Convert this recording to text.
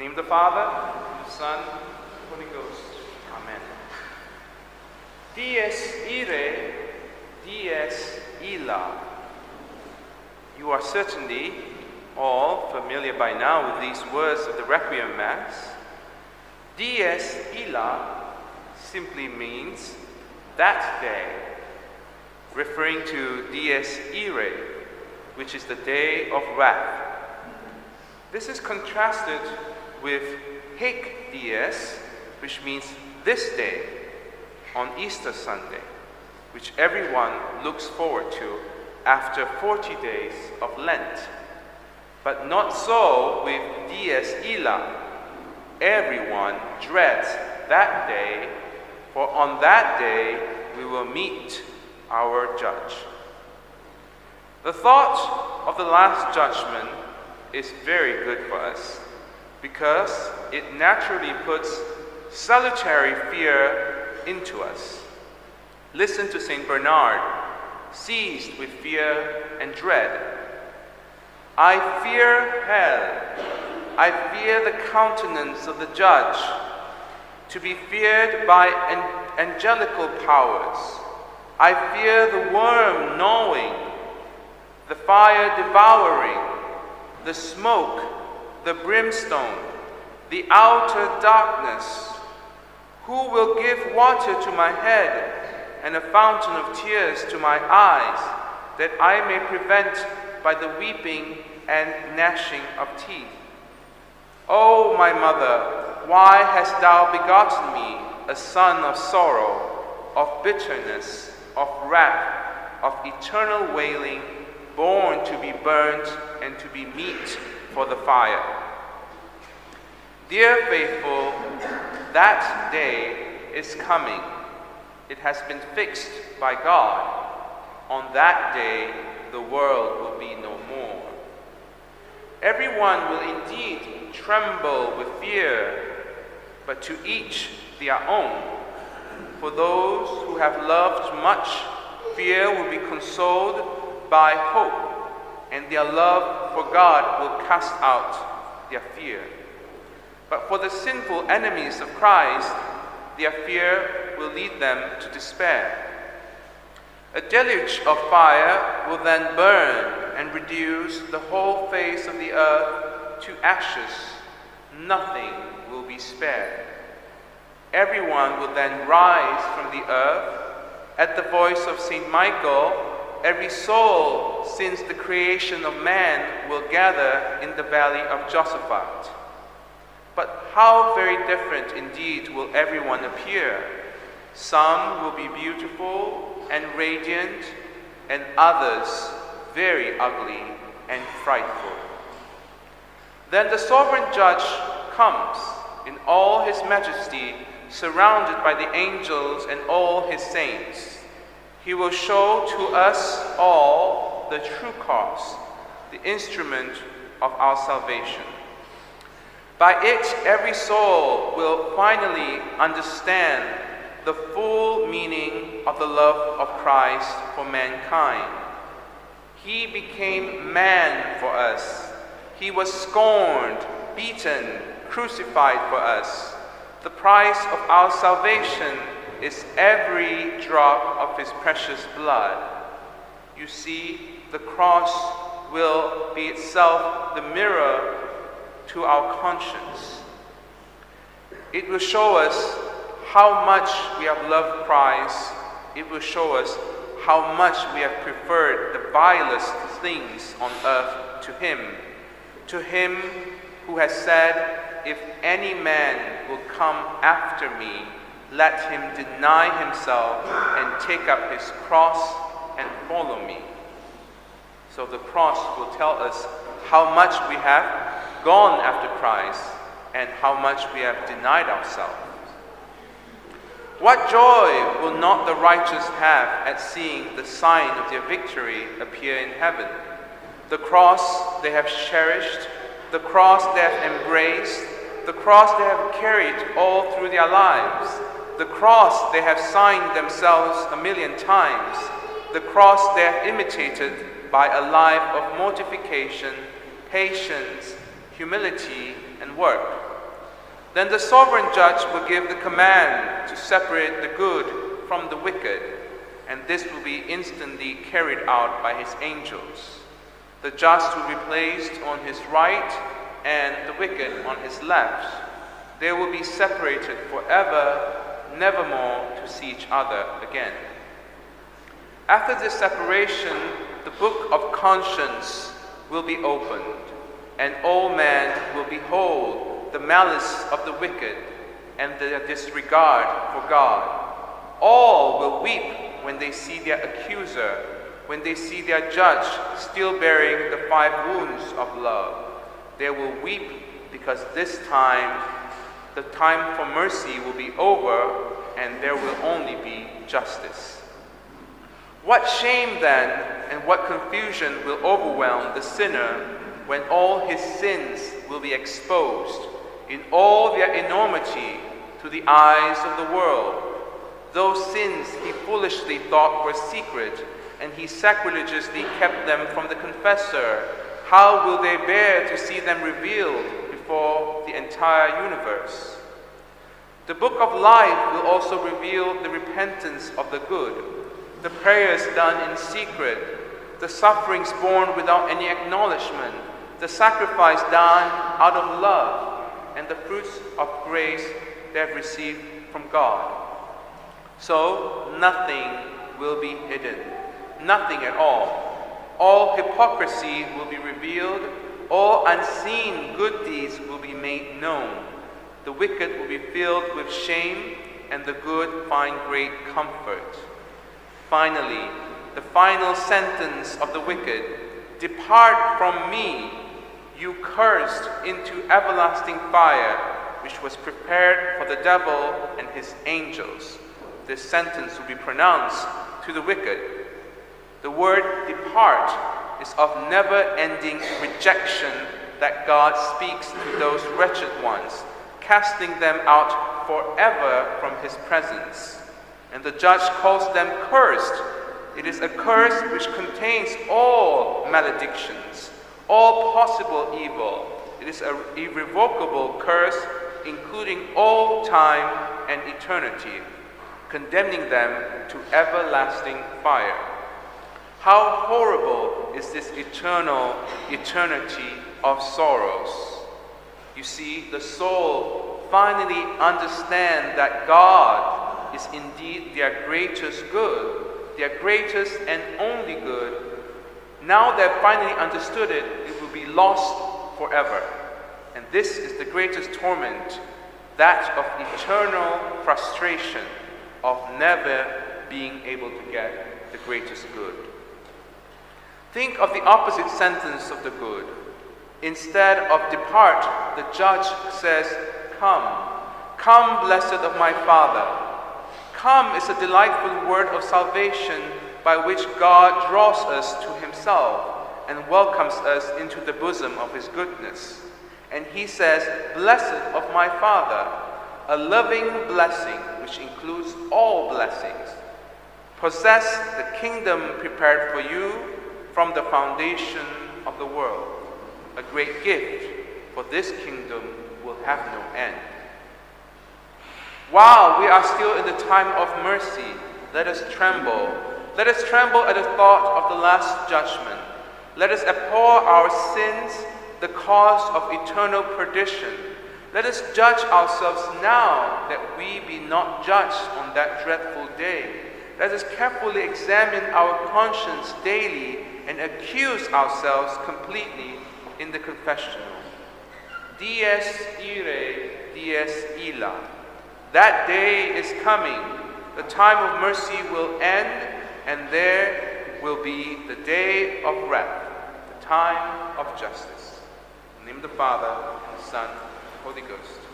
In the name of the Father, and the Son, and the Holy Ghost. Amen. Dies Irae, Dies Illa. You are certainly all familiar by now with these words of the Requiem Mass. Dies Illa simply means that day, referring to Dies Irae, which is the day of wrath. This is contrasted with Hic Dies, which means this day, on Easter Sunday, which everyone looks forward to after 40 days of Lent. But not so with Dies Illa. Everyone dreads that day, for on that day we will meet our judge. The thought of the last judgment is very good for us, because it naturally puts salutary fear into us. Listen to St. Bernard, seized with fear and dread. I fear hell, I fear the countenance of the judge, to be feared by angelical powers. I fear the worm gnawing, the fire devouring, the smoke, the brimstone, the outer darkness. Who will give water to my head and a fountain of tears to my eyes, that I may prevent by the weeping and gnashing of teeth? O my mother, why hast thou begotten me, a son of sorrow, of bitterness, of wrath, of eternal wailing, born to be burnt and to be meat for the fire? Dear faithful, that day is coming. It has been fixed by God. On that day, the world will be no more. Everyone will indeed tremble with fear, but to each their own. For those who have loved much, fear will be consoled by hope, and their love for God will cast out their fear. But for the sinful enemies of Christ, their fear will lead them to despair. A deluge of fire will then burn and reduce the whole face of the earth to ashes. Nothing will be spared. Everyone will then rise from the earth. At the voice of St. Michael, every soul since the creation of man will gather in the valley of Josaphat. But how very different indeed will everyone appear. Some will be beautiful and radiant, and others very ugly and frightful. Then the sovereign judge comes in all his majesty, surrounded by the angels and all his saints. He will show to us all the true cause, the instrument of our salvation. By it, every soul will finally understand the full meaning of the love of Christ for mankind. He became man for us. He was scorned, beaten, crucified for us. The price of our salvation is every drop of his precious blood. You see, the cross will be itself the mirror to our conscience. It will show us how much we have loved Christ. It will show us how much we have preferred the vilest things on earth to him who has said, if any man will come after me, let him deny himself and take up his cross and follow me. So the cross will tell us how much we have gone after Christ and how much we have denied ourselves. What joy will not the righteous have at seeing the sign of their victory appear in heaven? The cross they have cherished, the cross they have embraced, the cross they have carried all through their lives, the cross they have signed themselves 1,000,000 times, the cross they have imitated by a life of mortification, patience, humility, and work. Then the sovereign judge will give the command to separate the good from the wicked, and this will be instantly carried out by his angels. The just will be placed on his right and the wicked on his left. They will be separated forever, nevermore to see each other again. After this separation, the book of conscience will be opened, and all men will behold the malice of the wicked and their disregard for God. All will weep when they see their accuser, when they see their judge still bearing the 5 wounds of love. They will weep because this time, the time for mercy will be over and there will only be justice. What shame then and what confusion will overwhelm the sinner when all his sins will be exposed in all their enormity to the eyes of the world. Those sins he foolishly thought were secret and he sacrilegiously kept them from the confessor. How will they bear to see them revealed before the entire universe? The book of life will also reveal the repentance of the good, the prayers done in secret, the sufferings borne without any acknowledgement, the sacrifice done out of love, and the fruits of grace they have received from God. So nothing will be hidden, nothing at all. All hypocrisy will be revealed, all unseen good deeds will be made known. The wicked will be filled with shame, and the good find great comfort. Finally, the final sentence of the wicked, "Depart from me, you cursed, into everlasting fire, which was prepared for the devil and his angels." This sentence will be pronounced to the wicked. The word "depart" is of never-ending rejection that God speaks to those wretched ones, casting them out forever from his presence. And the judge calls them cursed. It is a curse which contains all maledictions, all possible evil. It is an irrevocable curse, including all time and eternity, condemning them to everlasting fire. How horrible is this eternal eternity of sorrows? You see, the soul finally understands that God is indeed their greatest good, their greatest and only good. Now they've finally understood it, it will be lost forever. And this is the greatest torment, that of eternal frustration, of never being able to get the greatest good. Think of the opposite sentence of the good. Instead of "depart," the judge says, "Come. Come, blessed of my Father." Come is a delightful word of salvation by which God draws us to himself and welcomes us into the bosom of his goodness. And he says, "Blessed of my Father," a loving blessing which includes all blessings. "Possess the kingdom prepared for you from the foundation of the world," a great gift, for this kingdom will have no end. While we are still in the time of mercy, let us tremble. Let us tremble at the thought of the last judgment. Let us abhor our sins, the cause of eternal perdition. Let us judge ourselves now, that we be not judged on that dreadful day. Let us carefully examine our conscience daily and accuse ourselves completely in the confessional. Dies Irae, Dies Illa. That day is coming. The time of mercy will end, and there will be the day of wrath, the time of justice. In the name of the Father, and the Son, and the Holy Ghost.